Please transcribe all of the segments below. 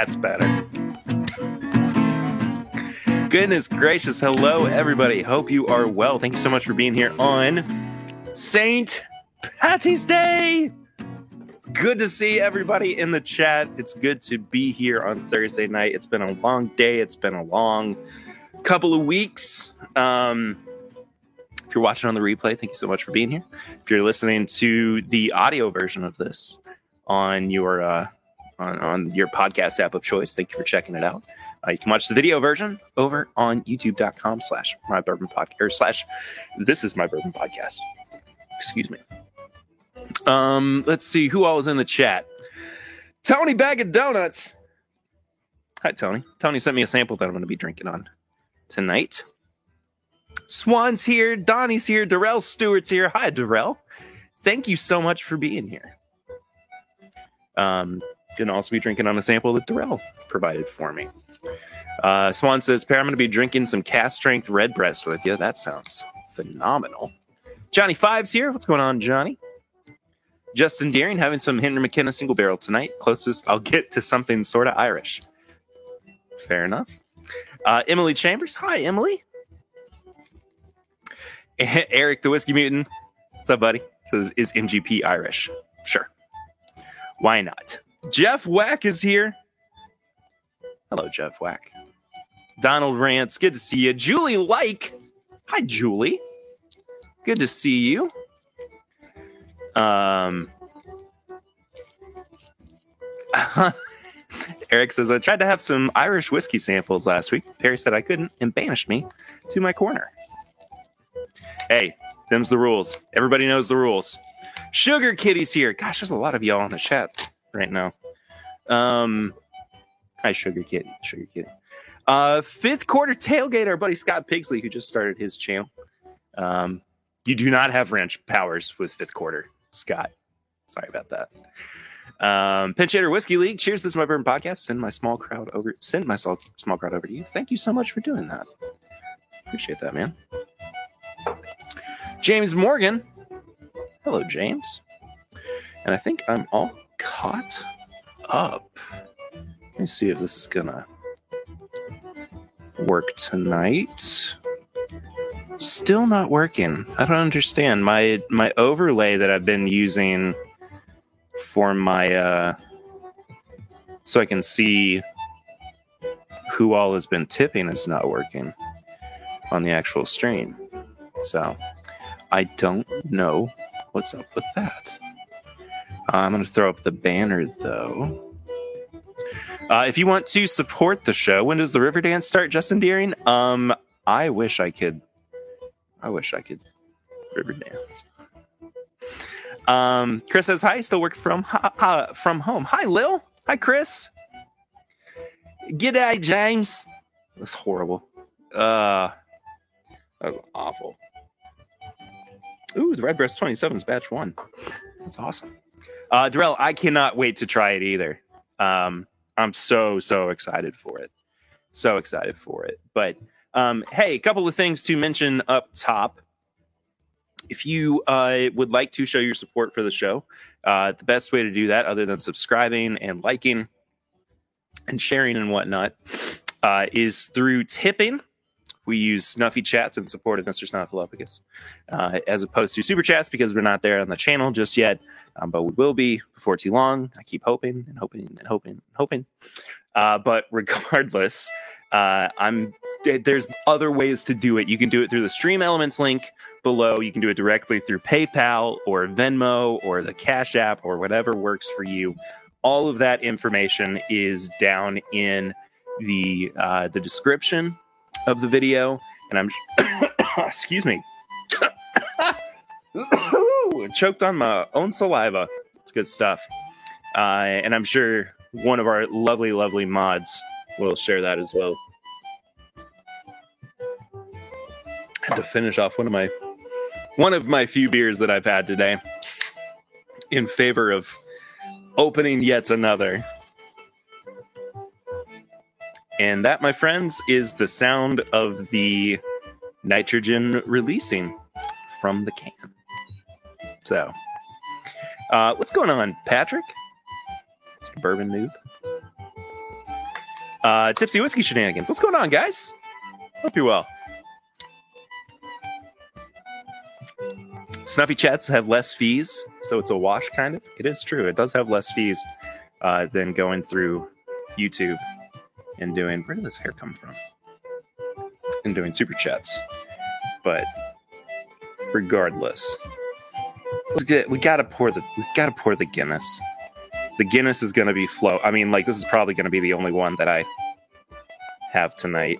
That's better. Goodness gracious. Hello, everybody. Hope you are well. Thank you so much for being here on St. Patty's Day. It's good to see everybody in the chat. It's good to be here on Thursday night. It's been a long day. It's been a long couple of weeks. If you're watching on the replay, thank you so much for being here. If you're listening to the audio version of this on your podcast app of choice, thank you for checking it out. You can watch the video version over on youtube.com/This Is My Bourbon Podcast. Excuse me. Let's see who all is in the chat. Tony Bag of Donuts. Hi, Tony. Tony sent me a sample that I'm going to be drinking on tonight. Swan's here. Donnie's here. Darrell Stewart's here. Hi, Darrell. Thank you so much for being here. Can also be drinking on a sample that Darrell provided for me. Swan says, Pear, I'm going to be drinking some cast strength Redbreast with you. That sounds phenomenal. Johnny Fives here. What's going on, Johnny? Justin Deering having some Henry McKenna single barrel tonight. Closest I'll get to something sort of Irish. Fair enough. Emily Chambers. Hi, Emily. Eric the Whiskey Mutant. What's up, buddy? Says, is MGP Irish? Sure. Why not? Jeff Wack is here. Hello, Jeff Wack. Donald Rance, good to see you. Julie Like. Hi, Julie. Good to see you. Eric says, I tried to have some Irish whiskey samples last week. Perry said I couldn't and banished me to my corner. Hey, them's the rules. Everybody knows the rules. Sugar Kitty's here. Gosh, there's a lot of y'all in the chat right now. Hi, Sugar Kitty. Sugar Kitty. Fifth Quarter Tailgate, our buddy Scott Pigsley, who just started his channel. You do not have ranch powers with Fifth Quarter, Scott. Sorry about that. Pinch Hitter Whiskey League. Cheers, This Is My Bourbon Podcast. Send my small crowd over to you. Thank you so much for doing that. Appreciate that, man. James Morgan. Hello, James. And I think I'm all caught up. Let me see if this is gonna work tonight. Still not working. I don't understand. My overlay that I've been using for my so I can see who all has been tipping is not working on the actual stream. So I don't know what's up with that. I'm going to throw up the banner, though. If you want to support the show, when does the river dance start, Justin Deering? I wish I could river dance. Chris says, hi, still working from home. Hi, Lil. Hi, Chris. G'day, James. That's horrible. That was awful. Ooh, the Redbreast 27 is batch 1. That's awesome. Darrell, I cannot wait to try it either. I'm so excited for it. But hey, a couple of things to mention up top. If you would like to show your support for the show, the best way to do that, other than subscribing and liking and sharing and whatnot, is through tipping. We use Snuffy Chats in support of Mr. Snuffleupagus, as opposed to Super Chats because we're not there on the channel just yet, but we will be before too long. I keep hoping. But regardless, there's other ways to do it. You can do it through the Stream Elements link below. You can do it directly through PayPal or Venmo or the Cash App or whatever works for you. All of that information is down in the description of the video, and I'm excuse me, choked on my own saliva. It's good stuff, and I'm sure one of our lovely mods will share that as well. Had to finish off one of my few beers that I've had today in favor of opening yet another. And that, my friends, is the sound of the nitrogen releasing from the can. So, what's going on, Patrick? Mr. Bourbon Noob. Tipsy Whiskey Shenanigans. What's going on, guys? Hope you're well. Snuffy Chats have less fees, so it's a wash, kind of. It is true. It does have less fees than going through YouTube and doing... Where did this hair come from? And doing Super Chats. But regardless... We gotta pour the Guinness. The Guinness is gonna be flow. I mean, like, this is probably gonna be the only one that I have tonight.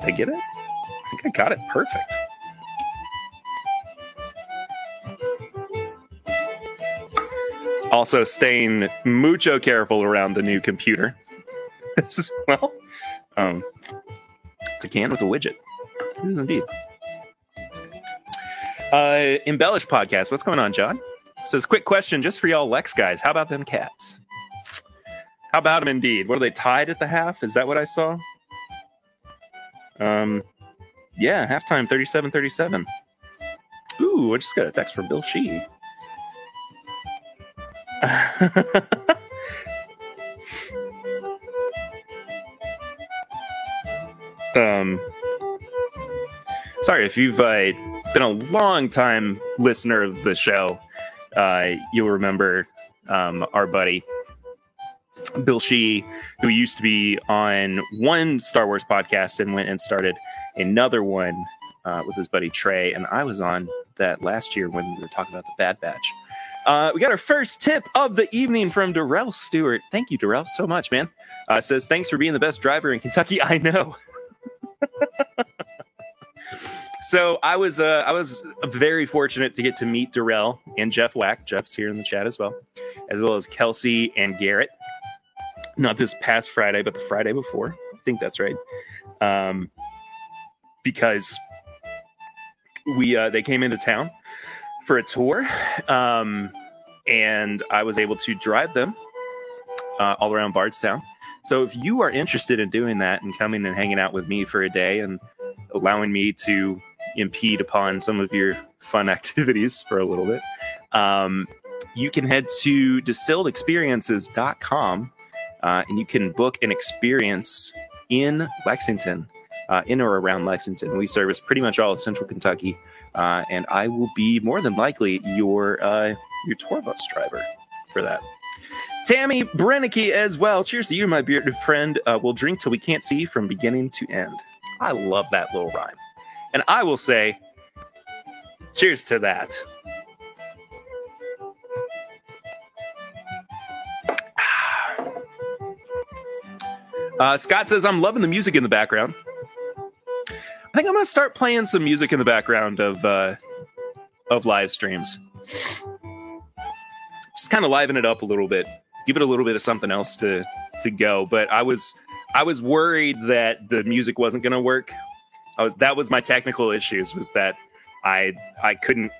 Did I get it? I think I got it perfect. Also, staying mucho careful around the new computer as well. It's a can with a widget. It is indeed. Embellish Podcast. What's going on, John? Says, quick question just for y'all Lex guys. How about them cats? How about them indeed? What are they, tied at the half? Is that what I saw? Yeah, halftime, 37-37. Ooh, I just got a text from Bill Shee. Sorry, if you've... been a long time listener of the show, you'll remember our buddy Bill Shee, who used to be on one Star Wars podcast and went and started another one with his buddy Trey, and I was on that last year when we were talking about the Bad Batch. We got our first tip of the evening from Darrell Stewart. Thank you, Darrell, so much, man. Says, thanks for being the best driver in Kentucky I know. So I was very fortunate to get to meet Darrell and Jeff Lack. Jeff's here in the chat as well as Kelsey and Garrett. Not this past Friday, but the Friday before. I think that's right. Because they came into town for a tour, and I was able to drive them all around Bardstown. So if you are interested in doing that and coming and hanging out with me for a day and allowing me to impede upon some of your fun activities for a little bit, you can head to DistilledExperiences.com and you can book an experience in Lexington, in or around Lexington. We service pretty much all of Central Kentucky, and I will be more than likely your tour bus driver for that. Tammy Brennicky as well. Cheers to you, my bearded friend. We'll drink till we can't see from beginning to end. I love that little rhyme. And I will say, cheers to that. Scott says, I'm loving the music in the background. I think I'm going to start playing some music in the background of live streams. Just kind of liven it up a little bit. Give it a little bit of something else to go. But I was worried that the music wasn't going to work. That was my technical issues, was that I couldn't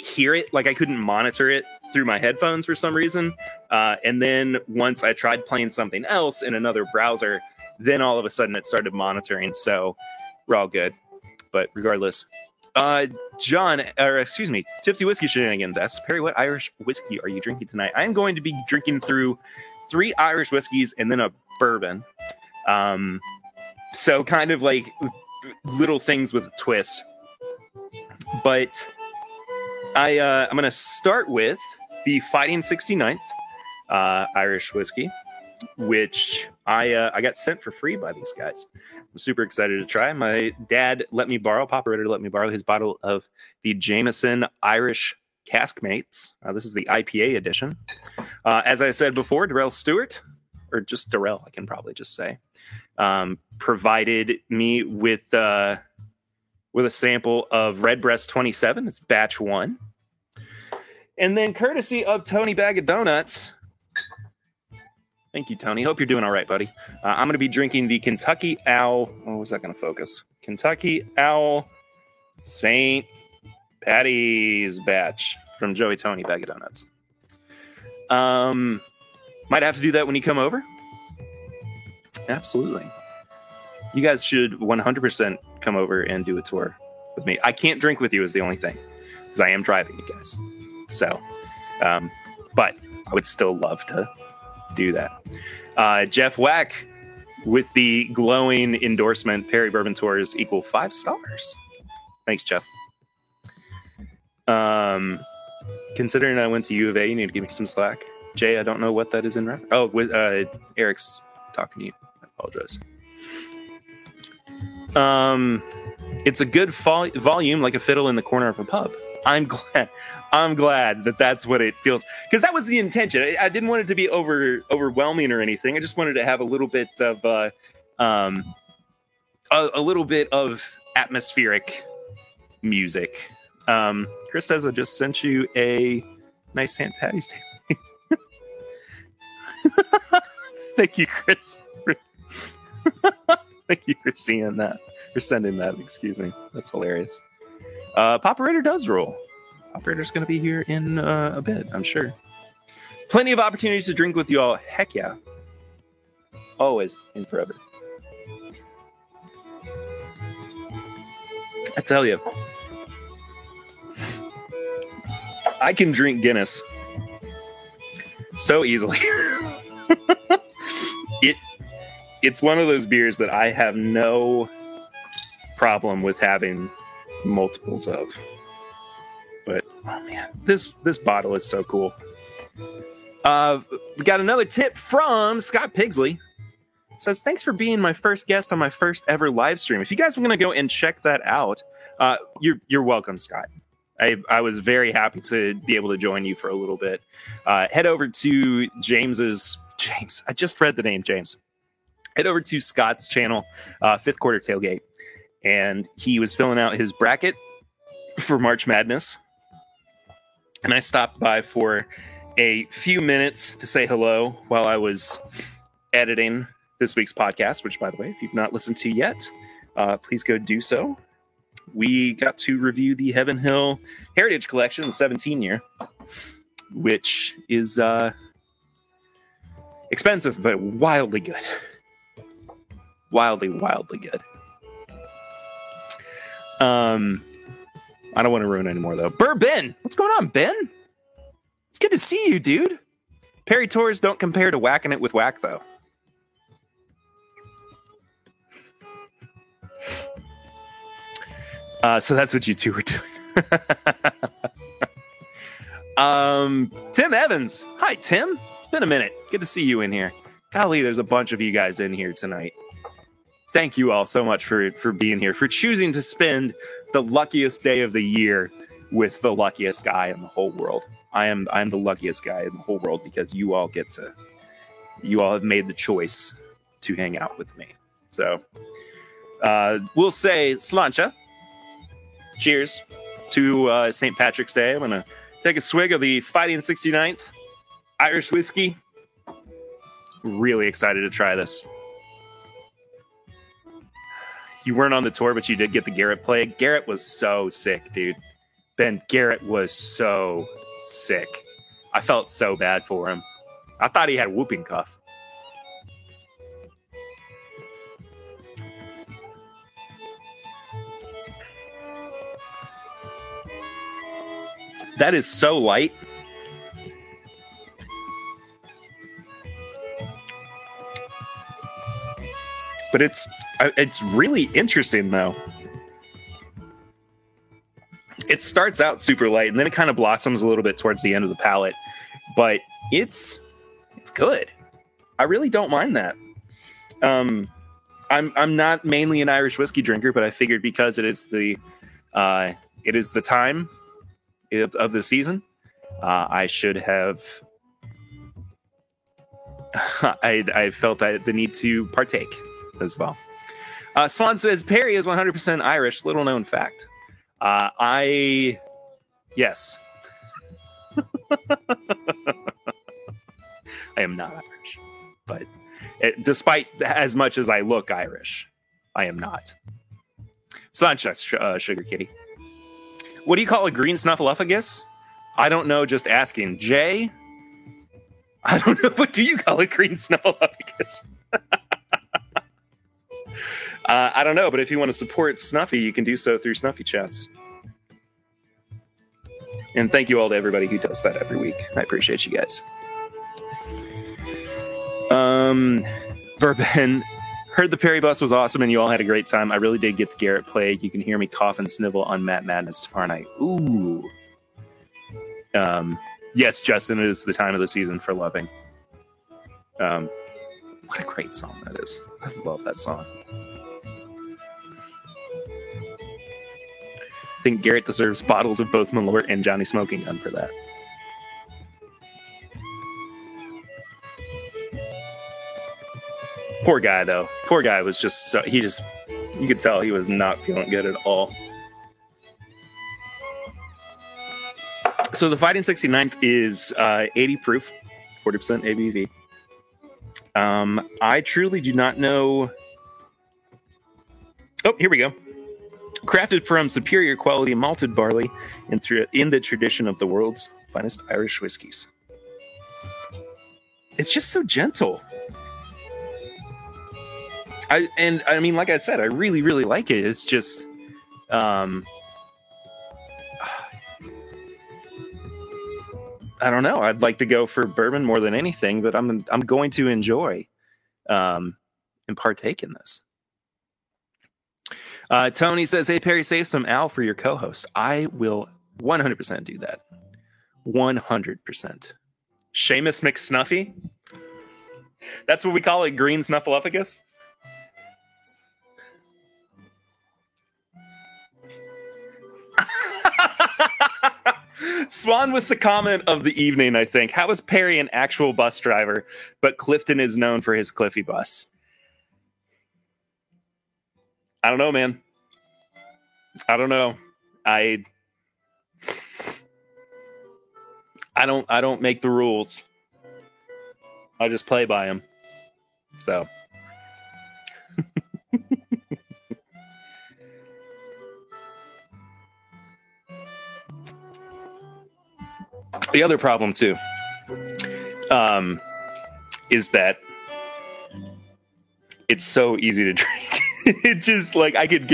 hear it. Like, I couldn't monitor it through my headphones for some reason. And then once I tried playing something else in another browser, then all of a sudden it started monitoring. So we're all good. But regardless, Tipsy Whiskey Shenanigans asks, Perry, what Irish whiskey are you drinking tonight? I'm going to be drinking through 3 Irish whiskeys and then a bourbon. So kind of like little things with a twist, but I'm going to start with the Fighting 69th Irish whiskey, which I got sent for free by these guys. I'm super excited to try. My dad Papa Ritter let me borrow his bottle of the Jameson Irish Caskmates. This is the IPA edition. As I said before, Darrell Stewart, or just Darrell, I can probably just say, provided me with a sample of Redbreast 27. It's batch 1. And then courtesy of Tony Bag of Donuts. Thank you, Tony. Hope you're doing all right, buddy. I'm going to be drinking the Kentucky Owl. Oh, was that going to focus? Kentucky Owl St. Patty's batch from Joey Tony Bag of Donuts. Might have to do that when you come over. Absolutely. You guys should 100% come over and do a tour with me. I can't drink with you is the only thing, because I am driving you guys. So, but I would still love to do that. Jeff Wack with the glowing endorsement, Perry Bourbon Tours equal 5 stars. Thanks, Jeff. Considering I went to U of A, you need to give me some slack. Jay, I don't know what that is in reference. Oh, Eric's talking to you. I apologize. It's a good volume, like a fiddle in the corner of a pub. I'm glad that that's what it feels, because that was the intention. I didn't want it to be overwhelming or anything. I just wanted to have a little bit of atmospheric music. Chris says I just sent you a nice St. Patty's Day. Thank you, Chris. Thank you for seeing that. For sending that, excuse me. That's hilarious. Poperator does roll. Operator's going to be here in a bit, I'm sure. Plenty of opportunities to drink with you all. Heck yeah. Always and forever. I tell you. I can drink Guinness so easily. It's one of those beers that I have no problem with having multiples of. But oh man, this bottle is so cool. We got another tip from Scott Pigsley. It says, thanks for being my first guest on my first ever live stream. If you guys were going to go and check that out, you're welcome, Scott. I was very happy to be able to join you for a little bit. Head over to James. I just read the name James. Head over to Scott's channel, Fifth Quarter Tailgate. And he was filling out his bracket for March Madness. And I stopped by for a few minutes to say hello while I was editing this week's podcast, which, by the way, if you've not listened to yet, please go do so. We got to review the Heaven Hill Heritage Collection, the 17-year, which is expensive, but wildly good. Wildly, wildly good. I don't want to ruin anymore, though. Burr Ben! What's going on, Ben? It's good to see you, dude. Perry Tours don't compare to whacking it with whack, though. So that's what you two were doing. Tim Evans. Hi, Tim. It's been a minute. Good to see you in here. Golly, there's a bunch of you guys in here tonight. Thank you all so much for being here, for choosing to spend the luckiest day of the year with the luckiest guy in the whole world. I'm the luckiest guy in the whole world because you all have made the choice to hang out with me. So we'll say slancha. Cheers to St. Patrick's Day. I'm going to take a swig of the Fighting 69th Irish whiskey. Really excited to try this. You weren't on the tour, but you did get the Garrett plague. Garrett was so sick, dude. Ben, Garrett was so sick. I felt so bad for him. I thought he had whooping cough. That is so light. But it's really interesting, though. It starts out super light, and then it kind of blossoms a little bit towards the end of the palate. But it's good. I really don't mind that. I'm not mainly an Irish whiskey drinker, but I figured because it is the time of the season, I should have. I felt the need to partake as well. Swan says Perry is 100% Irish. Little known fact. Yes, I am not Irish, but despite as much as I look Irish, I am not. Slancha, Sugar Kitty. What do you call a green Snuffleupagus? I don't know, just asking. Jay? I don't know. What do you call a green Snuffleupagus? I don't know, but if you want to support Snuffy, you can do so through Snuffy Chats. And thank you all to everybody who does that every week. I appreciate you guys. Bourbon, heard the Perry bus was awesome and you all had a great time. I really did get the Garrett plague. You can hear me cough and snivel on Matt Madness tomorrow night. Ooh. Yes, Justin, it is the time of the season for loving. What a great song that is. I love that song. I think Garrett deserves bottles of both Malort and Johnny Smoking Gun for that. Poor guy, though. Poor guy was just so... He just... You could tell he was not feeling good at all. So the Fighting 69th is 80 proof, 40% ABV. I truly do not know... Oh, here we go. Crafted from superior quality malted barley in the tradition of the world's finest Irish whiskies. It's just so gentle. I mean, like I said, I really, really like it. It's just... I don't know. I'd like to go for bourbon more than anything, but I'm going to enjoy and partake in this. Tony says, hey, Perry, save some Al for your co-host. I will 100% do that. 100%. Seamus McSnuffy? That's what we call it, green Snuffleupagus? Swan with the comment of the evening, I think. How is Perry an actual bus driver, but Clifton is known for his Cliffy bus? I don't know, man. I don't know. I don't make the rules. I just play by them. So. The other problem, too, is that it's so easy to drink. It just, like, I could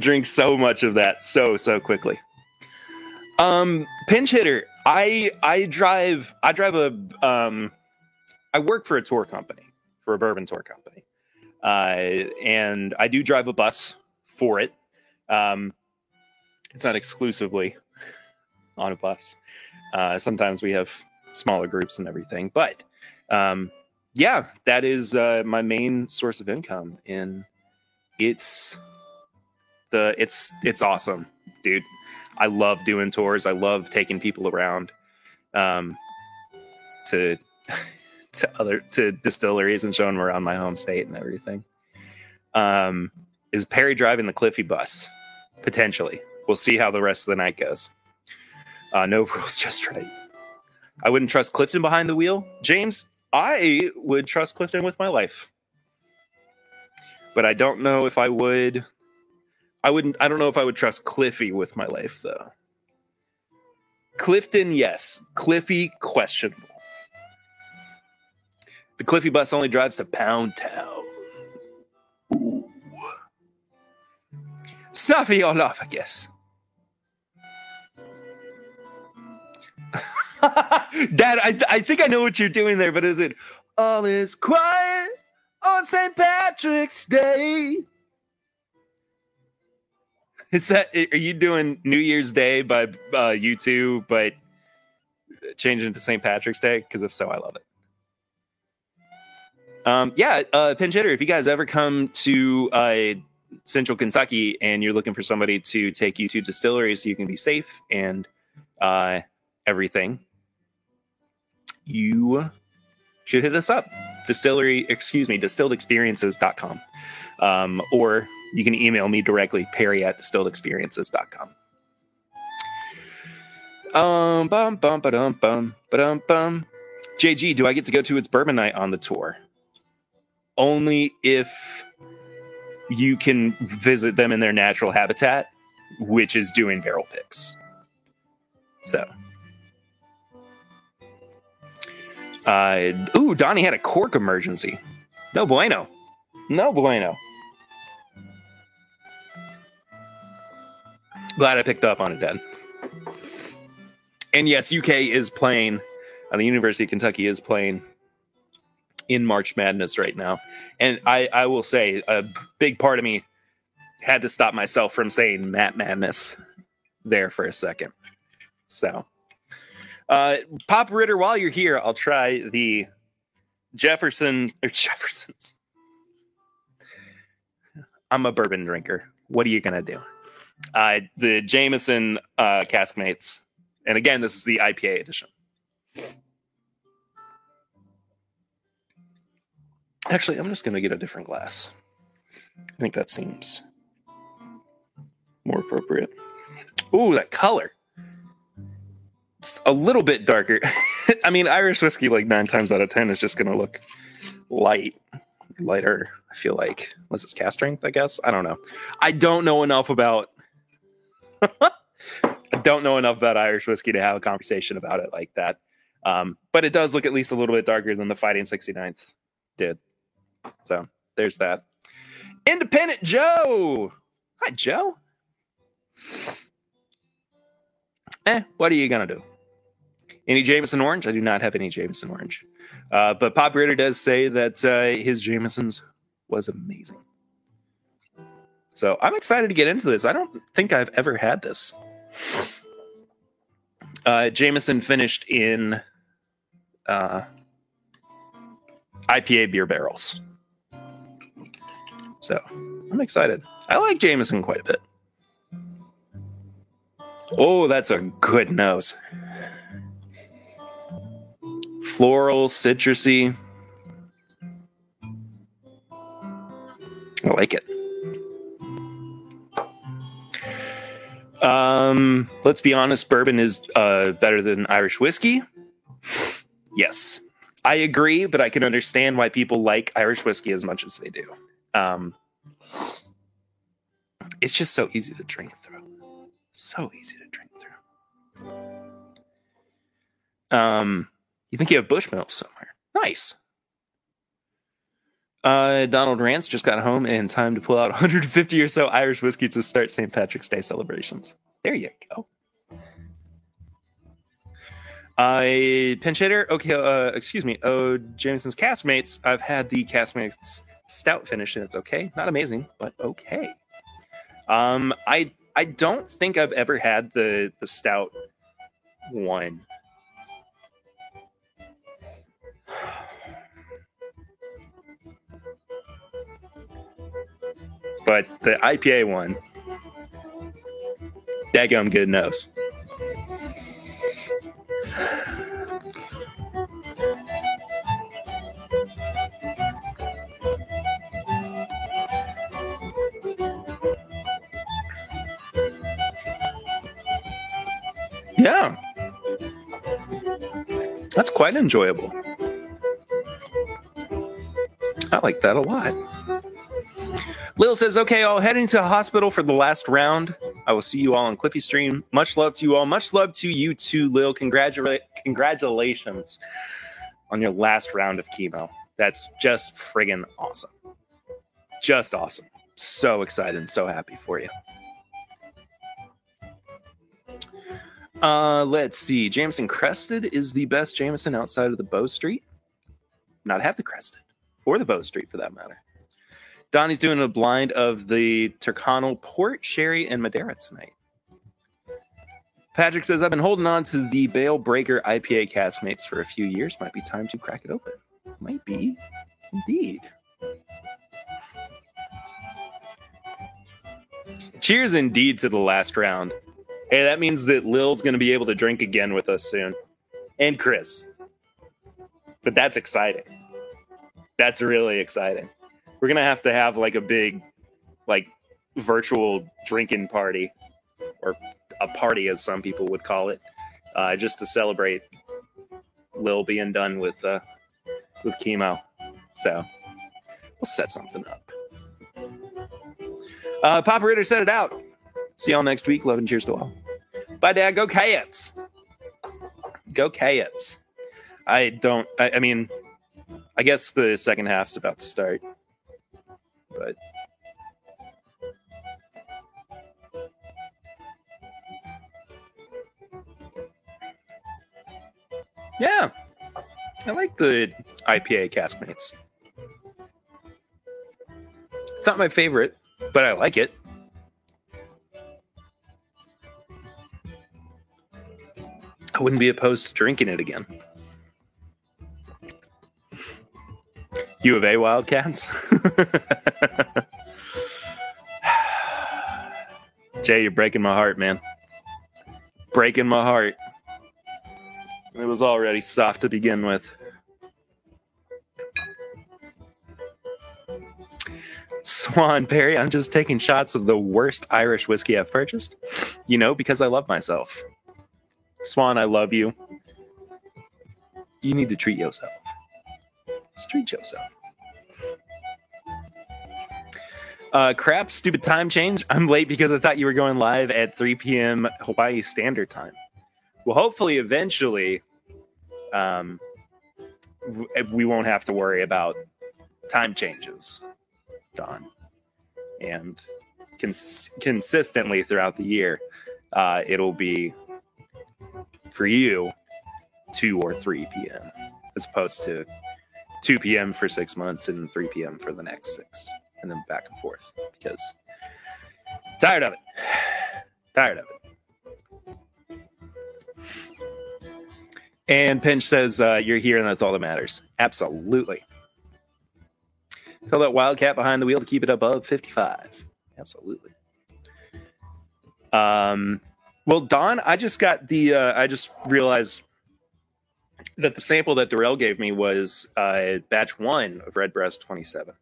drink so much of that so quickly. Pinch hitter. I work for a tour company, for a bourbon tour company. And I do drive a bus for it. It's not exclusively on a bus. Sometimes we have smaller groups and everything, but yeah, that is my main source of income, and it's awesome, dude. I love doing tours. I love taking people around to distilleries and showing them around my home state and everything. Is Perry driving the Cliffy bus? Potentially. We'll see how the rest of the night goes. No rules, just right. I wouldn't trust Clifton behind the wheel. James, I would trust Clifton with my life. But I don't know if I would. I don't know if I would trust Cliffy with my life, though. Clifton, yes. Cliffy, questionable. The Cliffy bus only drives to Pound Town. Ooh. Snuffy or not, I guess. Dad, I think I know what you're doing there, but is it all is quiet on St. Patrick's Day? Is that, are you doing New Year's Day by U2, but changing it to St. Patrick's Day? Because if so, I love it. Pinch hitter, if you guys ever come to Central Kentucky and you're looking for somebody to take you to distilleries so you can be safe and everything, you should hit us up. DistilledExperiences.com. Or you can email me directly, Perry@DistilledExperiences.com. JG, do I get to go to its bourbon night on the tour? Only if you can visit them in their natural habitat, which is doing barrel picks. So. Donnie had a cork emergency. No bueno. Glad I picked up on it, Dad. And yes, UK is playing. The University of Kentucky is playing in March Madness right now. And I will say a big part of me had to stop myself from saying Matt Madness there for a second. So Pop Ritter, while you're here, I'll try the Jefferson's. I'm a bourbon drinker. What are you going to do? The Jameson Caskmates. And again, this is the IPA edition. Actually, I'm just going to get a different glass. I think that seems more appropriate. Ooh, that color. It's a little bit darker. I mean, Irish whiskey, like 9 times out of 10, is just going to look lighter, I feel like. Unless it's cask strength, I guess. I don't know. I don't know enough about Irish whiskey to have a conversation about it like that. But it does look at least a little bit darker than the Fighting 69th did. So there's that. Independent Joe. Hi, Joe. What are you going to do? Any Jameson Orange? I do not have any Jameson Orange. But Pop Ritter does say that his Jameson's was amazing. So I'm excited to get into this. I don't think I've ever had this. Jameson finished in IPA beer barrels. So I'm excited. I like Jameson quite a bit. Oh, that's a good nose. Floral, citrusy. I like it. Let's be honest, bourbon is better than Irish whiskey. Yes, I agree, but I can understand why people like Irish whiskey as much as they do. It's just so easy to drink through. You think you have Bushmills somewhere? Nice. Donald Rance just got home in time to pull out 150 or so Irish whiskey to start St. Patrick's Day celebrations. There you go. Pinch hitter. Okay, excuse me. Oh, Jameson's Caskmates. I've had the Caskmates stout finish, and it's okay. Not amazing, but okay. I don't think I've ever had the stout one. But the IPA one, daggum good nose. Yeah. That's quite enjoyable. I like that a lot. Lil says, okay, all heading to the hospital for the last round. I will see you all on Cliffy Stream. Much love to you all. Much love to you too, Lil. Congratulations on your last round of chemo. That's just friggin' awesome. Just awesome. So excited and so happy for you. Let's see. Jameson Crested is the best Jameson outside of the Bow Street. Not have the Crested. Or the Bow Street, for that matter. Donnie's doing a blind of the Tyrconnell Port, Sherry, and Madeira tonight. Patrick says, I've been holding on to the Bale Breaker IPA Caskmates for a few years. Might be time to crack it open. Might be. Indeed. Cheers indeed to the last round. Hey, that means that Lil's going to be able to drink again with us soon. And Chris. But that's exciting. That's really exciting. We're going to have like a big, like virtual drinking party, or a party as some people would call it, just to celebrate Lil being done with chemo. So we'll set something up. Papa Ritter set it out. See y'all next week. Love and cheers to all. Bye, Dad. Go Cats. Go Cats. I mean, I guess the second half's about to start. But yeah, I like the IPA Caskmates. It's not my favorite, but I like it. I wouldn't be opposed to drinking it again. U of A Wildcats? Jay, you're breaking my heart, man. Breaking my heart. It was already soft to begin with. Swan Perry, I'm just taking shots of the worst Irish whiskey I've purchased. You know, because I love myself. Swan, I love you. You need to treat yourself. Just treat yourself. Crap, stupid time change. I'm late because I thought you were going live at 3 p.m. Hawaii Standard Time. Well, hopefully, eventually, we won't have to worry about time changes, Don. And consistently throughout the year, it'll be for you 2 or 3 p.m. as opposed to 2 p.m. for 6 months and 3 p.m. for the next 6. And then back and forth because tired of it. Tired of it. And Pinch says, you're here and that's all that matters. Absolutely. Tell that wildcat behind the wheel to keep it above 55. Absolutely. Well, Don, I just got the, I just realized that the sample that Darrell gave me was batch 1 of Redbreast 27.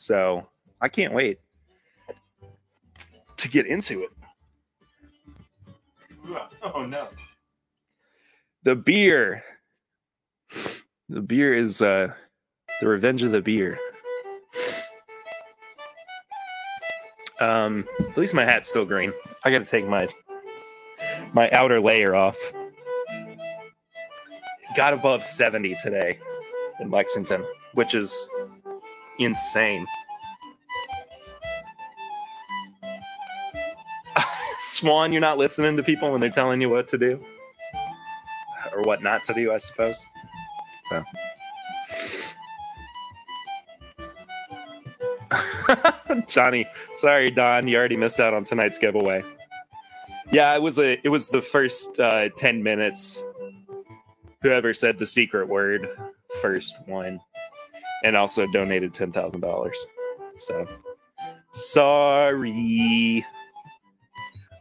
So I can't wait to get into it. Oh, no. The beer is the revenge of the beer. At least my hat's still green. I got to take my outer layer off. Got above 70 today in Lexington, which is insane. Swan, you're not listening to people when they're telling you what to do or what not to do, I suppose. So. Johnny, sorry, Don, you already missed out on tonight's giveaway. Yeah, it was the first 10 minutes. Whoever said the secret word first won. And also donated $10,000. So, sorry.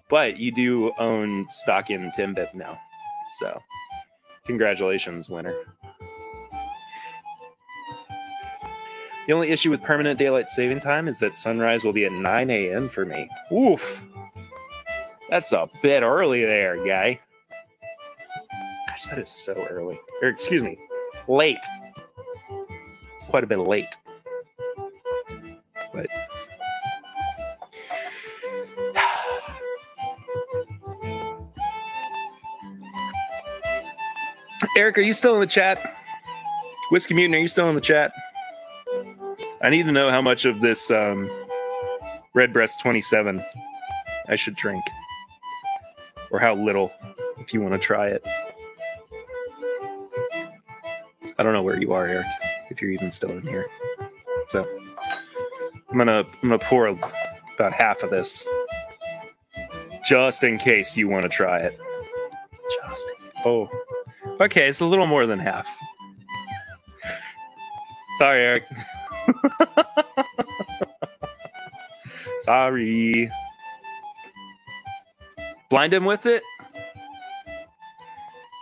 But you do own stock in Timbit now. So, congratulations, winner. The only issue with permanent daylight saving time is that sunrise will be at 9 a.m. for me. Oof. That's a bit early there, guy. Gosh, that is so early. Or, excuse me, late. Quite a bit late, but Eric, are you still in the chat? Whiskey Mutant, are you still in the chat? I need to know how much of this Redbreast 27 I should drink, or how little, if you want to try it. I don't know where you are, Eric, if you're even still in here. So I'm gonna pour about half of this just in case you want to try it. Just, oh, okay, it's a little more than half. Sorry, Eric. Sorry. Blind him with it.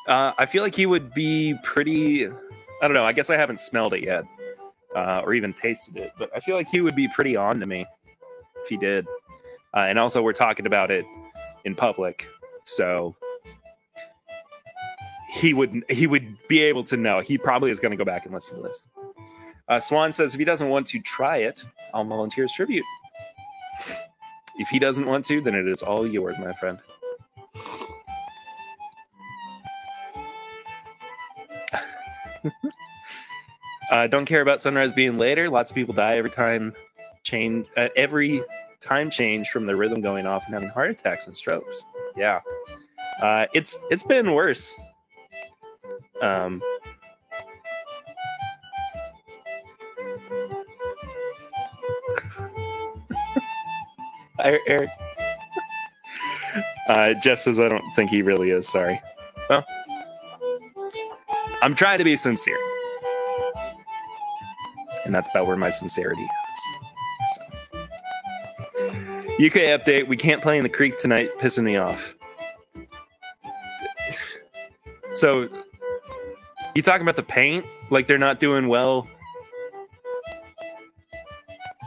I feel like he would be pretty, I don't know. I guess I haven't smelled it yet, or even tasted it. But I feel like he would be pretty on to me if he did. And also, we're talking about it in public, so he would be able to know. He probably is going to go back and listen to this. Swan says if he doesn't want to try it, I'll volunteer his tribute. If he doesn't want to, then it is all yours, my friend. Don't care about sunrise being later. Lots of people die every time change from the rhythm going off and having heart attacks and strokes. Yeah, it's been worse. Eric. Jeff says, I don't think he really is. Sorry. Well, I'm trying to be sincere. And that's about where my sincerity is. UK update. We can't play in the creek tonight. Pissing me off. So, you talking about the paint? Like, they're not doing well.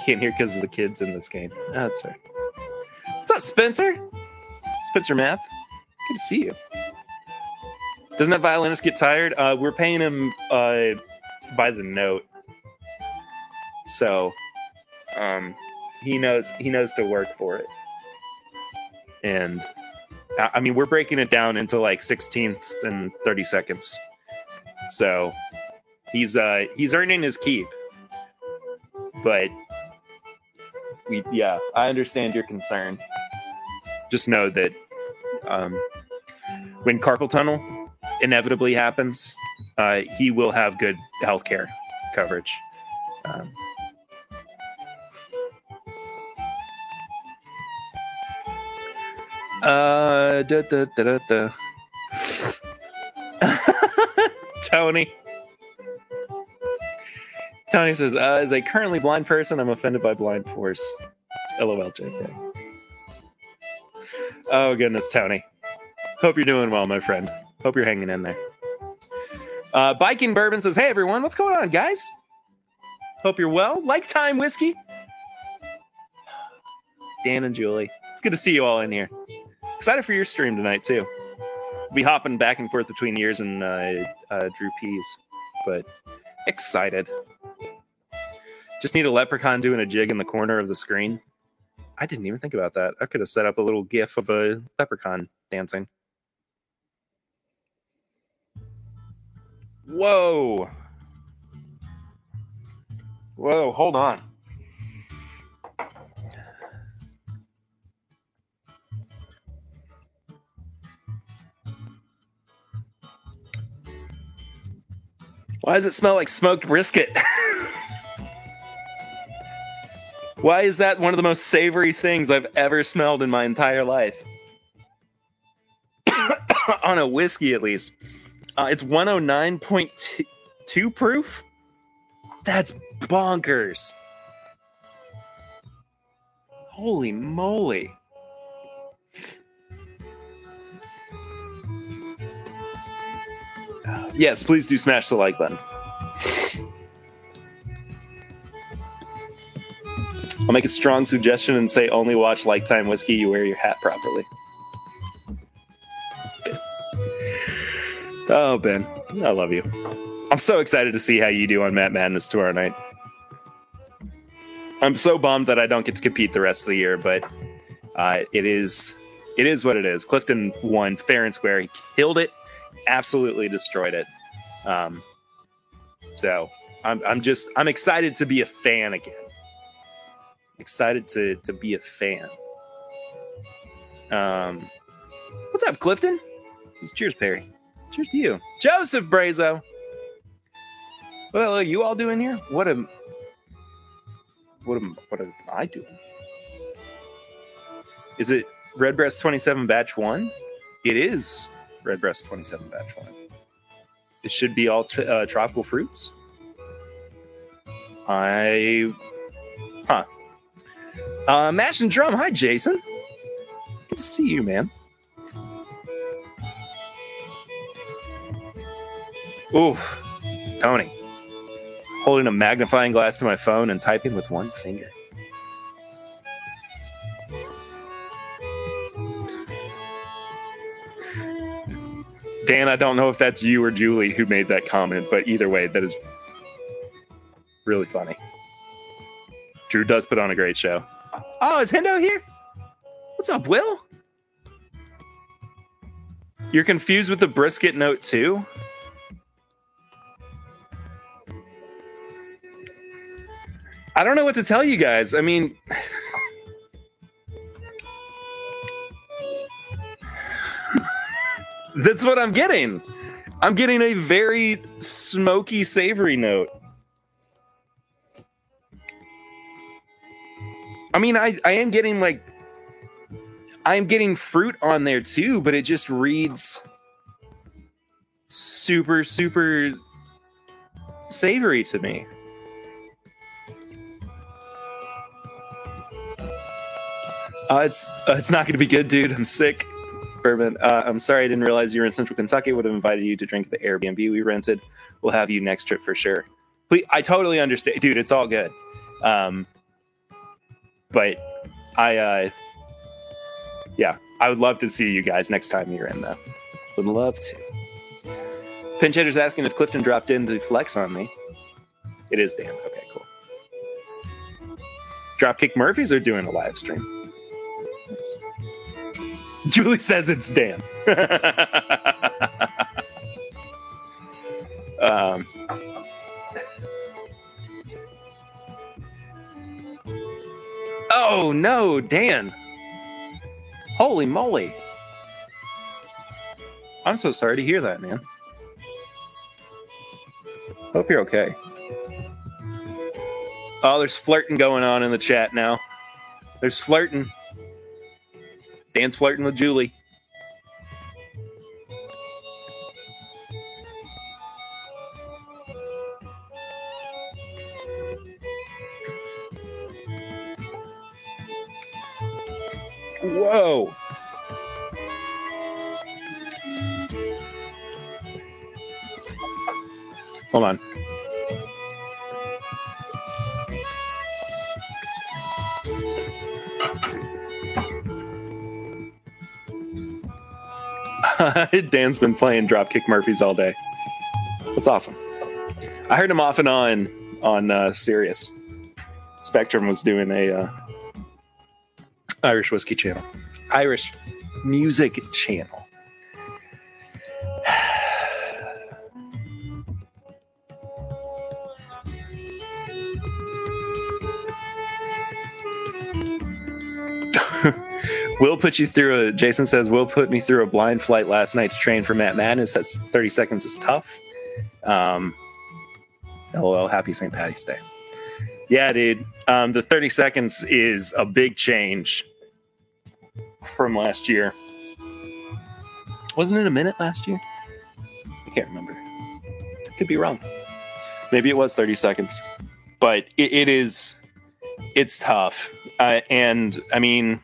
Can't hear because of the kids in this game. Oh, that's fair. What's up, Spencer? Spencer Math. Good to see you. Doesn't that violinist get tired? We're paying him by the note. So, he knows to work for it. And, I mean, we're breaking it down into like 16ths and 30 seconds. So, he's earning his keep. But, I understand your concern. Just know that when carpal tunnel inevitably happens, he will have good healthcare coverage. Tony says, as a currently blind person, I'm offended by blind force. LOL, JK. Oh, goodness, Tony. Hope you're doing well, my friend. Hope you're hanging in there. Biking Bourbon says, hey, everyone, what's going on, guys? Hope you're well. Like Time Whiskey. Dan and Julie. It's good to see you all in here. Excited for your stream tonight, too. We'll be hopping back and forth between yours and Drew Pease, but excited. Just need a leprechaun doing a jig in the corner of the screen. I didn't even think about that. I could have set up a little gif of a leprechaun dancing. Whoa, hold on. Why does it smell like smoked brisket? Why is that one of the most savory things I've ever smelled in my entire life? On a whiskey, at least. It's 109.2 proof? That's bonkers. Holy moly. Yes, please do smash the like button. I'll make a strong suggestion and say only watch Like Time Whiskey. You wear your hat properly. Oh, Ben, I love you. I'm so excited to see how you do on Matt Madness tomorrow night. I'm so bummed that I don't get to compete the rest of the year, but it is what it is. Clifton won fair and square. He killed it. Absolutely destroyed it. So I'm excited to be a fan again. Excited to be a fan. What's up, Clifton? Says, cheers, Perry. Cheers to you, Joseph Brazo. Well, are you all doing here? What am I doing? Is it Redbreast 27 batch 1? It is. Redbreast 27 batch 1. It should be all tropical fruits. Mash and Drum. Hi, Jason. Good to see you, man. Ooh, Tony. Holding a magnifying glass to my phone and typing with one finger. Dan, I don't know if that's you or Julie who made that comment, but either way, that is really funny. Drew does put on a great show. Oh, is Hendo here? What's up, Will? You're confused with the brisket note, too? I don't know what to tell you guys. I mean... That's what I'm getting. I'm getting a very smoky, savory note. I mean, I am getting like I'm getting fruit on there too, but it just reads super, super savory to me. It's not going to be good, dude. I'm sick. Bourbon. I'm sorry I didn't realize you were in Central Kentucky. Would have invited you to drink the Airbnb we rented. We'll have you next trip for sure. Please, I totally understand, dude. It's all good. But I would love to see you guys next time you're in, though. Would love to. Pinch Hitter's asking if Clifton dropped in to flex on me. It is Dan. Okay, cool. Dropkick Murphys are doing a live stream. Nice. Julie says it's Dan. Oh, no, Dan. Holy moly. I'm so sorry to hear that, man. Hope you're okay. Oh, there's flirting going on in the chat now. There's flirting. Dan's flirting with Julie. Whoa. Hold on. Dan's been playing Dropkick Murphys all day. That's awesome. I heard him off and on Sirius. Spectrum was doing a Irish whiskey channel. Irish music channel. Will put you through a... Jason says, Will put me through a blind flight last night to train for Matt Madness. That's 30 seconds is tough. LOL, happy St. Patty's Day. Yeah, dude. The 30 seconds is a big change from last year. Wasn't it a minute last year? I can't remember. I could be wrong. Maybe it was 30 seconds. But it is... It's tough. And, I mean...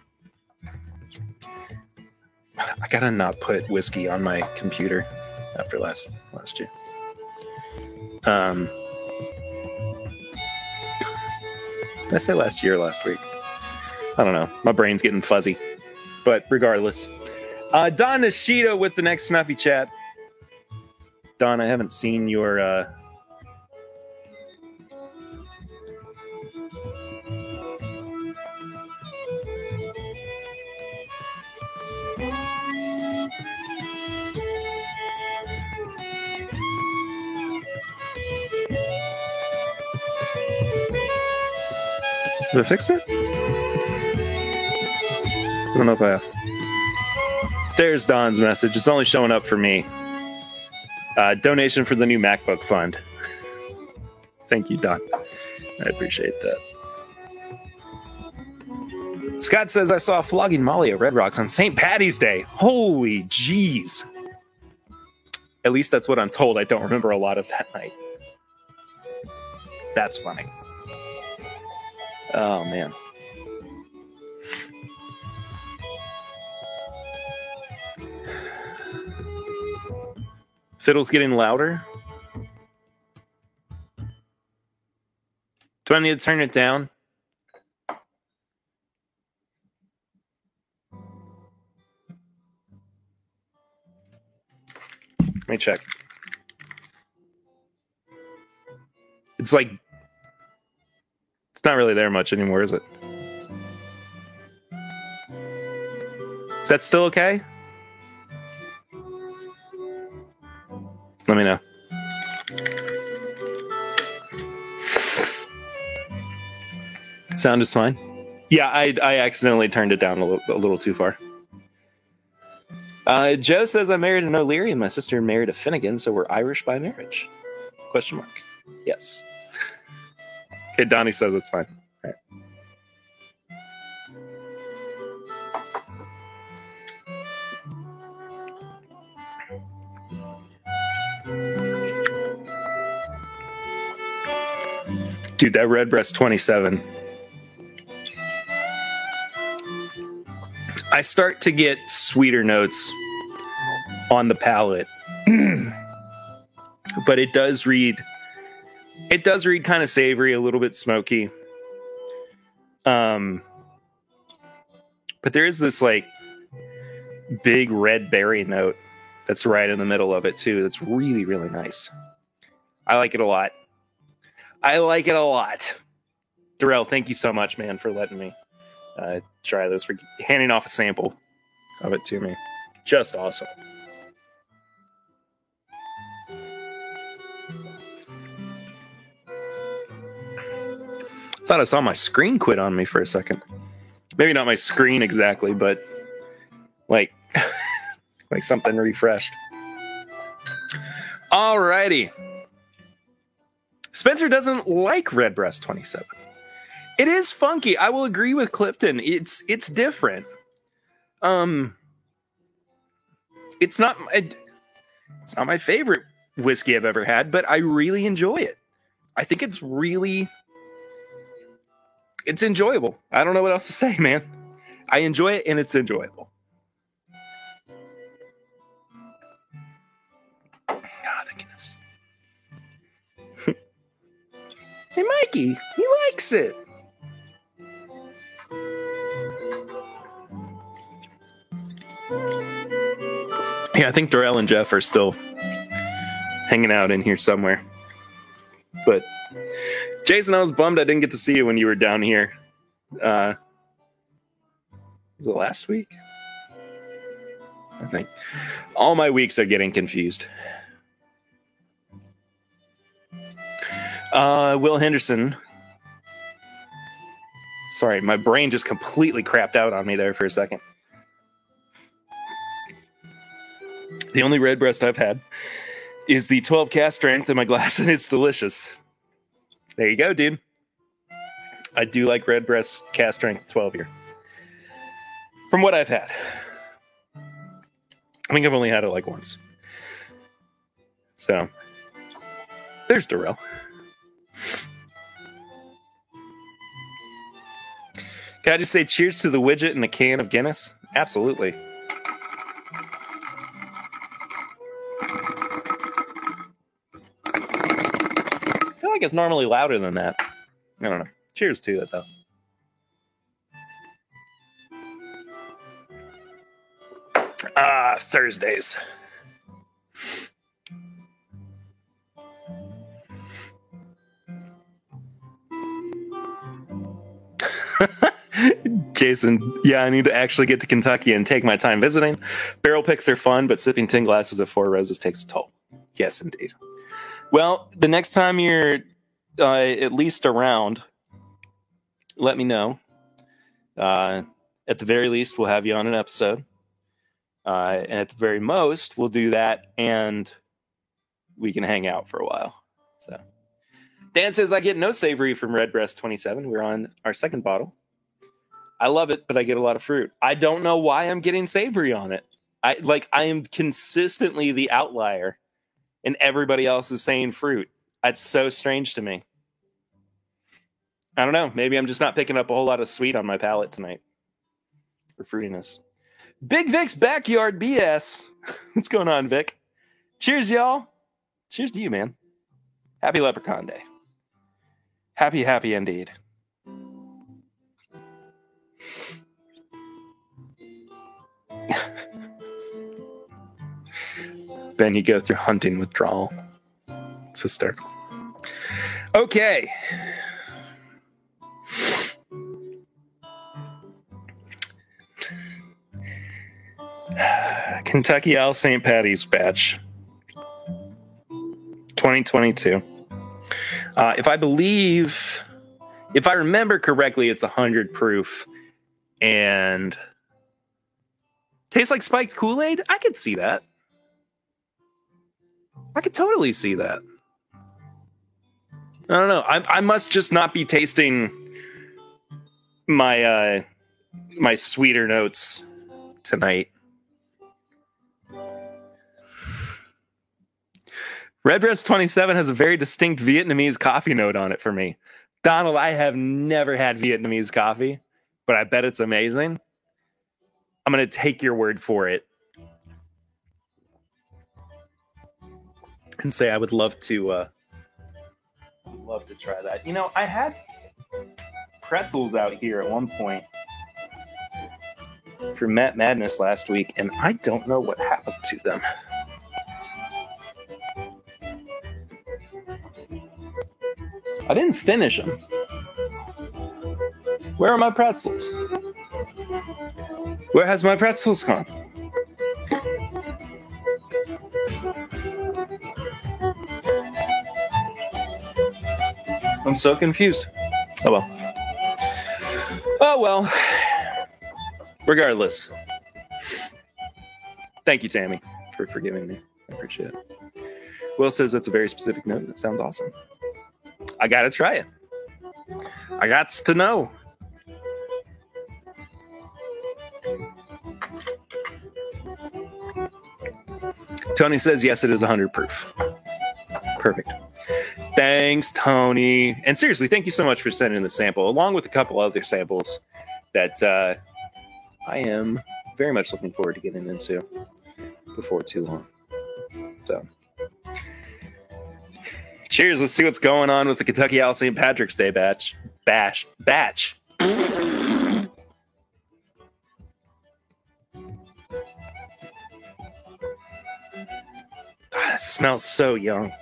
I gotta not put whiskey on my computer after last year. Did I say last year or last week? I don't know. My brain's getting fuzzy. But regardless. Don Nishida with the next Snuffy Chat. Don, I haven't seen your... Did I fix it? I don't know if I have. There's Don's message. It's only showing up for me. Donation for the new MacBook fund. Thank you, Don. I appreciate that. Scott says, I saw Flogging Molly at Red Rocks on St. Patty's Day. Holy jeez. At least that's what I'm told. I don't remember a lot of that night. That's funny. Oh, man. Fiddle's getting louder. Do I need to turn it down? Let me check. It's like... not really there much anymore, is it? Is that still okay? Let me know. Sound is fine. Yeah, I accidentally turned it down a little too far. Joe says, I married an O'Leary and my sister married a Finnegan, so we're Irish by marriage? Question mark. Yes. Okay, Donnie says it's fine. All right. Dude, that Redbreast 27. I start to get sweeter notes on the palate. But it does read kind of savory, a little bit smoky. But there is this like big red berry note that's right in the middle of it too. That's really, really nice. I like it a lot. Darrell, thank you so much, man, for letting me try this, for handing off a sample of it to me. Just awesome. Thought I saw my screen quit on me for a second. Maybe not my screen exactly, but like something refreshed. Alrighty. Spencer doesn't like Redbreast 27. It is funky. I will agree with Clifton. It's different. It's not my favorite whiskey I've ever had, but I really enjoy it. I think it's really... It's enjoyable. I don't know what else to say, man. I enjoy it, and it's enjoyable. Oh, thank goodness. Hey, Mikey, he likes it. Yeah, I think Darrell and Jeff are still hanging out in here somewhere. But... Jason, I was bummed I didn't get to see you when you were down here. Was it last week? I think. All my weeks are getting confused. Will Henderson. Sorry, my brain just completely crapped out on me there for a second. The only Redbreast I've had is the 12 cast strength in my glass, and it's delicious. There you go, dude. I do like Redbreast cast strength 12 year. From what I've had. I think I've only had it like once. So, there's Darrell. Can I just say cheers to the widget and the can of Guinness? Absolutely. I feel like it's normally louder than that. I don't know. Cheers to it, though. Ah, Thursdays. Jason, yeah, I need to actually get to Kentucky and take my time visiting. Barrel picks are fun, but sipping 10 glasses of Four Roses takes a toll. Yes, indeed. Well, the next time you're at least around, let me know. At the very least, we'll have you on an episode. And at the very most, we'll do that and we can hang out for a while. So, Dan says, I get no savory from Redbreast 27. We're on our second bottle. I love it, but I get a lot of fruit. I don't know why I'm getting savory on it. I am consistently the outlier. And everybody else is saying fruit. That's so strange to me. I don't know. Maybe I'm just not picking up a whole lot of sweet on my palate tonight. Or fruitiness. Big Vic's Backyard BS. What's going on, Vic? Cheers, y'all. Cheers to you, man. Happy Leprechaun Day. Happy, happy indeed. Ben, you go through hunting withdrawal. It's hysterical. Okay. Kentucky Owl St. Patty's batch. 2022. If I remember correctly, it's 100 proof. And tastes like spiked Kool-Aid? I could see that. I could totally see that. I don't know. I must just not be tasting my my sweeter notes tonight. Redbreast 27 has a very distinct Vietnamese coffee note on it for me. Donald, I have never had Vietnamese coffee, but I bet it's amazing. I'm going to take your word for it and say I would love to try that. You know, I had pretzels out here at one point for Matt Madness last week, and I don't know what happened to them. I didn't finish them. Where are my pretzels? Where has my pretzels gone? I'm so confused. Oh well. Oh well. Regardless. Thank you, Tammy, for forgiving me. I appreciate it. Will says that's a very specific note. It sounds awesome. I gotta try it. I gots to know. Tony says, yes, it is 100 proof. Perfect. Thanks, Tony. And seriously, thank you so much for sending the sample, along with a couple other samples that I am very much looking forward to getting into before too long. So, cheers. Let's see what's going on with the Kentucky Owl St. Patrick's Day batch. Batch. That smells so young.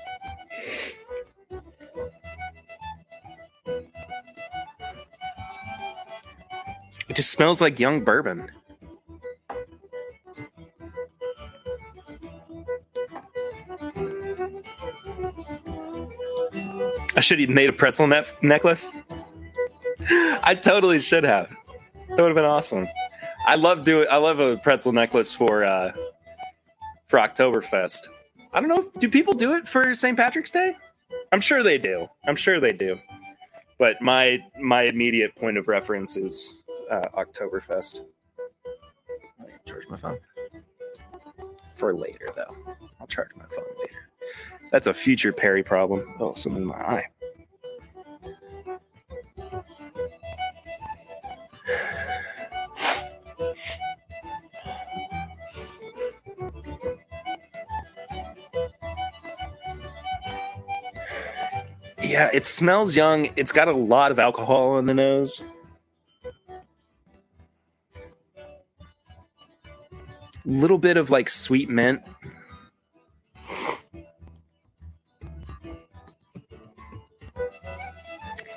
It just smells like young bourbon. I should have made a pretzel necklace. I totally should have. That would have been awesome. I love a pretzel necklace for Oktoberfest. I don't know. Do people do it for St. Patrick's Day? I'm sure they do. But my immediate point of reference is Oktoberfest. I can charge my phone for later, though. I'll charge my phone later. That's a future Perry problem. Oh, something in my eye. Yeah, it smells young. It's got a lot of alcohol in the nose. Little bit of like sweet mint.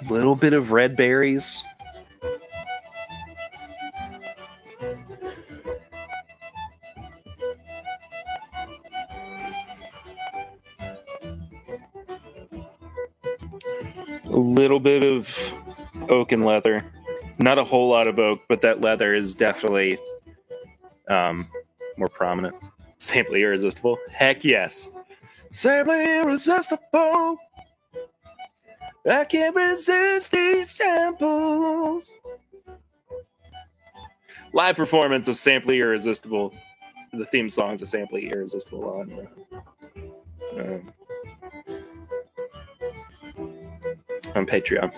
Little bit of red berries. A little bit of oak and leather. Not a whole lot of oak, but that leather is definitely more prominent. Simply irresistible. Heck yes. Simply irresistible. I can't resist these samples. Live performance of Simply Irresistible, the theme song to Simply Irresistible on Patreon.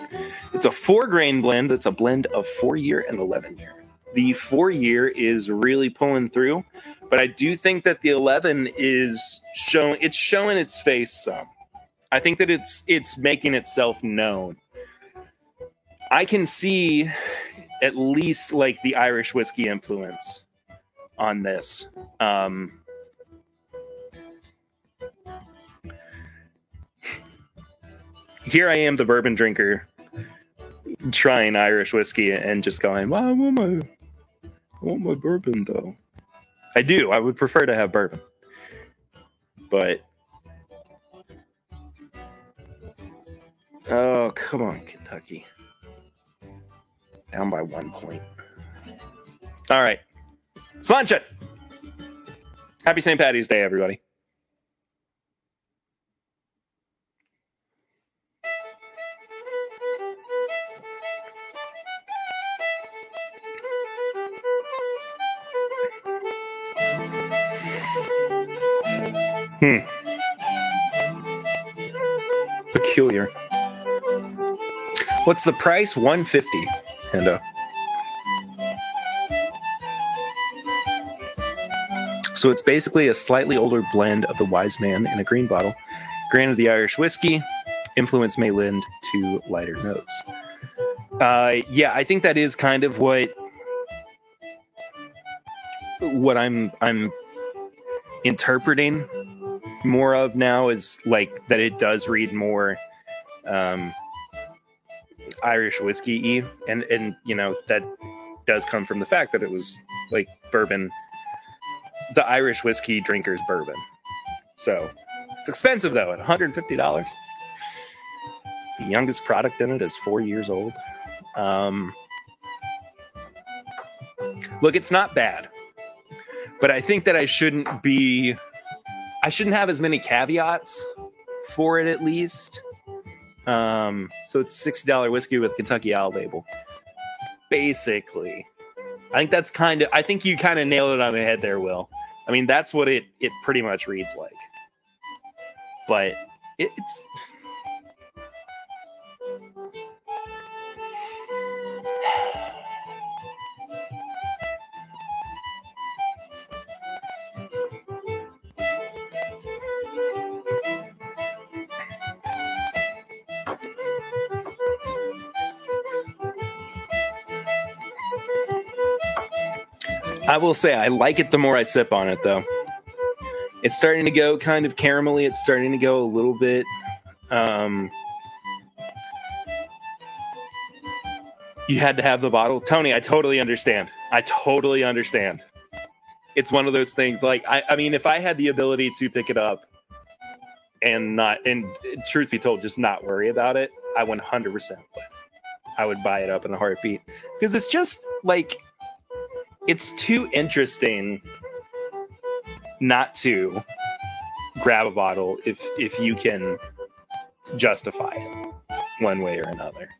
It's a 4-grain blend. It's a blend of 4-year and 11-year. The 4-year is really pulling through, but I do think that the 11 is showing its face some. I think that it's making itself known. I can see at least like the Irish whiskey influence on this. Here I am, the bourbon drinker, trying Irish whiskey and just going, well, I want my bourbon, though. I do. I would prefer to have bourbon. But oh, come on, Kentucky. Down by 1 point. All right. Sláinte. Happy St. Paddy's Day, everybody. Peculiar. What's the price? $150. Hendo. So it's basically a slightly older blend of the Wise Man in a green bottle. Granted, the Irish whiskey influence may lend to lighter notes. Yeah, I think that is kind of what I'm interpreting more of now, is like that it does read more Irish whiskey-y, and you know, that does come from the fact that it was like bourbon, the Irish whiskey drinkers bourbon. So it's expensive though, at $150. The youngest product in it is 4 years old. Look, it's not bad, but I think that I shouldn't have as many caveats for it, at least. So it's $60 whiskey with Kentucky Owl label. Basically, I think that's I think you kind of nailed it on the head there, Will. I mean, that's what it pretty much reads like. But it's... I will say I like it the more I sip on it, though. It's starting to go kind of caramelly. It's starting to go a little bit... you had to have the bottle. Tony, I totally understand. It's one of those things, like, I mean, if I had the ability to pick it up and truth be told, just not worry about it, I 100% would. I would buy it up in a heartbeat. Because it's just, like... It's too interesting not to grab a bottle if you can justify it one way or another.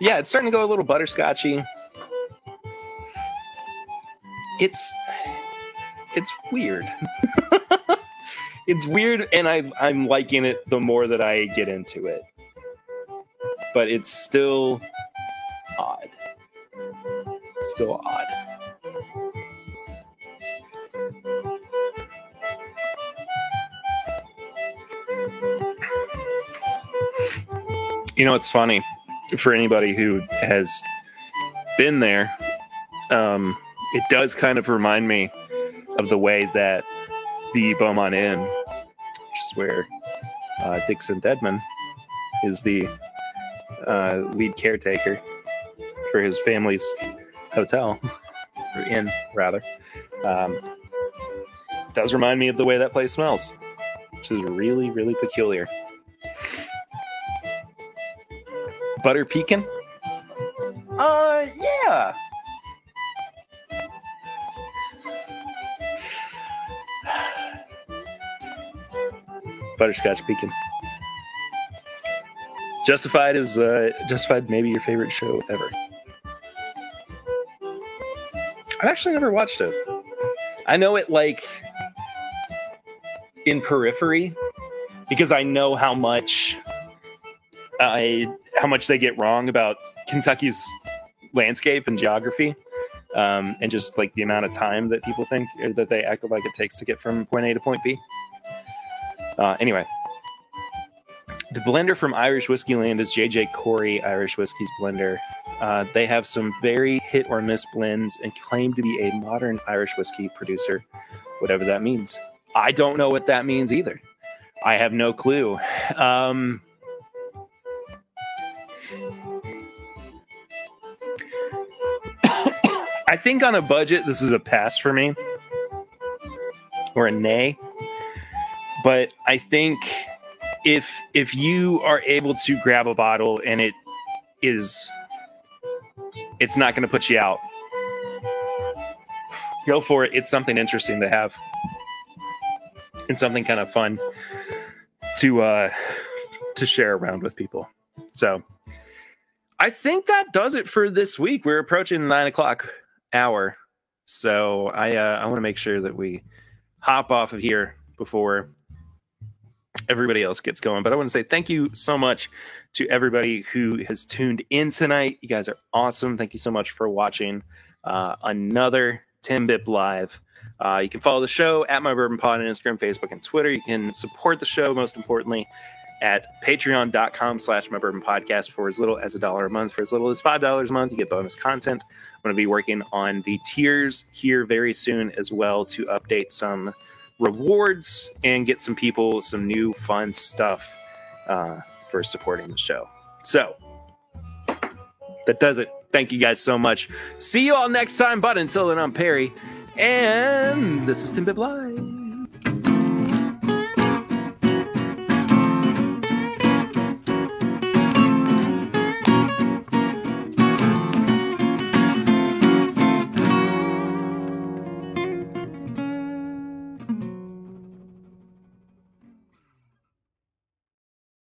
Yeah, it's starting to go a little butterscotchy. It's weird. It's weird, and I'm liking it the more that I get into it. But it's still... odd. You know, it's funny for anybody who has been there. It does kind of remind me of the way that the Beaumont Inn, which is where Dixon Dedman is the lead caretaker for his family's hotel, or inn rather, does remind me of the way that place smells, which is really, really peculiar. Butter pecan? Yeah. Butterscotch pecan. Justified is maybe your favorite show ever. I've actually never watched it. I know it, like, in periphery, because I know how much they get wrong about Kentucky's landscape and geography, and just like the amount of time that people think, or that they act like it takes to get from point A to point B. Anyway, the blender from Irish Whiskey Land is JJ Corey, Irish Whiskey's blender. They have some very hit or miss blends and claim to be a modern Irish whiskey producer, whatever that means. I don't know what that means either. I have no clue. I think on a budget, this is a pass for me, or a nay. But I think if you are able to grab a bottle and it's not going to put you out, go for it. It's something interesting to have, and something kind of fun to share around with people. So I think that does it for this week. We're approaching the 9 o'clock hour. So I want to make sure that we hop off of here before everybody else gets going. But I want to say thank you so much to everybody who has tuned in tonight. You guys are awesome. Thank you so much for watching another 10-Bip Live. You can follow the show at My Bourbon Pod on Instagram, Facebook, and Twitter. You can support the show, most importantly, at patreon.com/mybourbonpodcast for as little as $1 a month. For as little as $5 a month, you get bonus content. I'm going to be working on the tiers here very soon as well to update some rewards and get some people some new fun stuff for supporting the show. So that does it. Thank you guys so much. See you all next time. But until then, I'm Perry, and this is 10-Bip Live.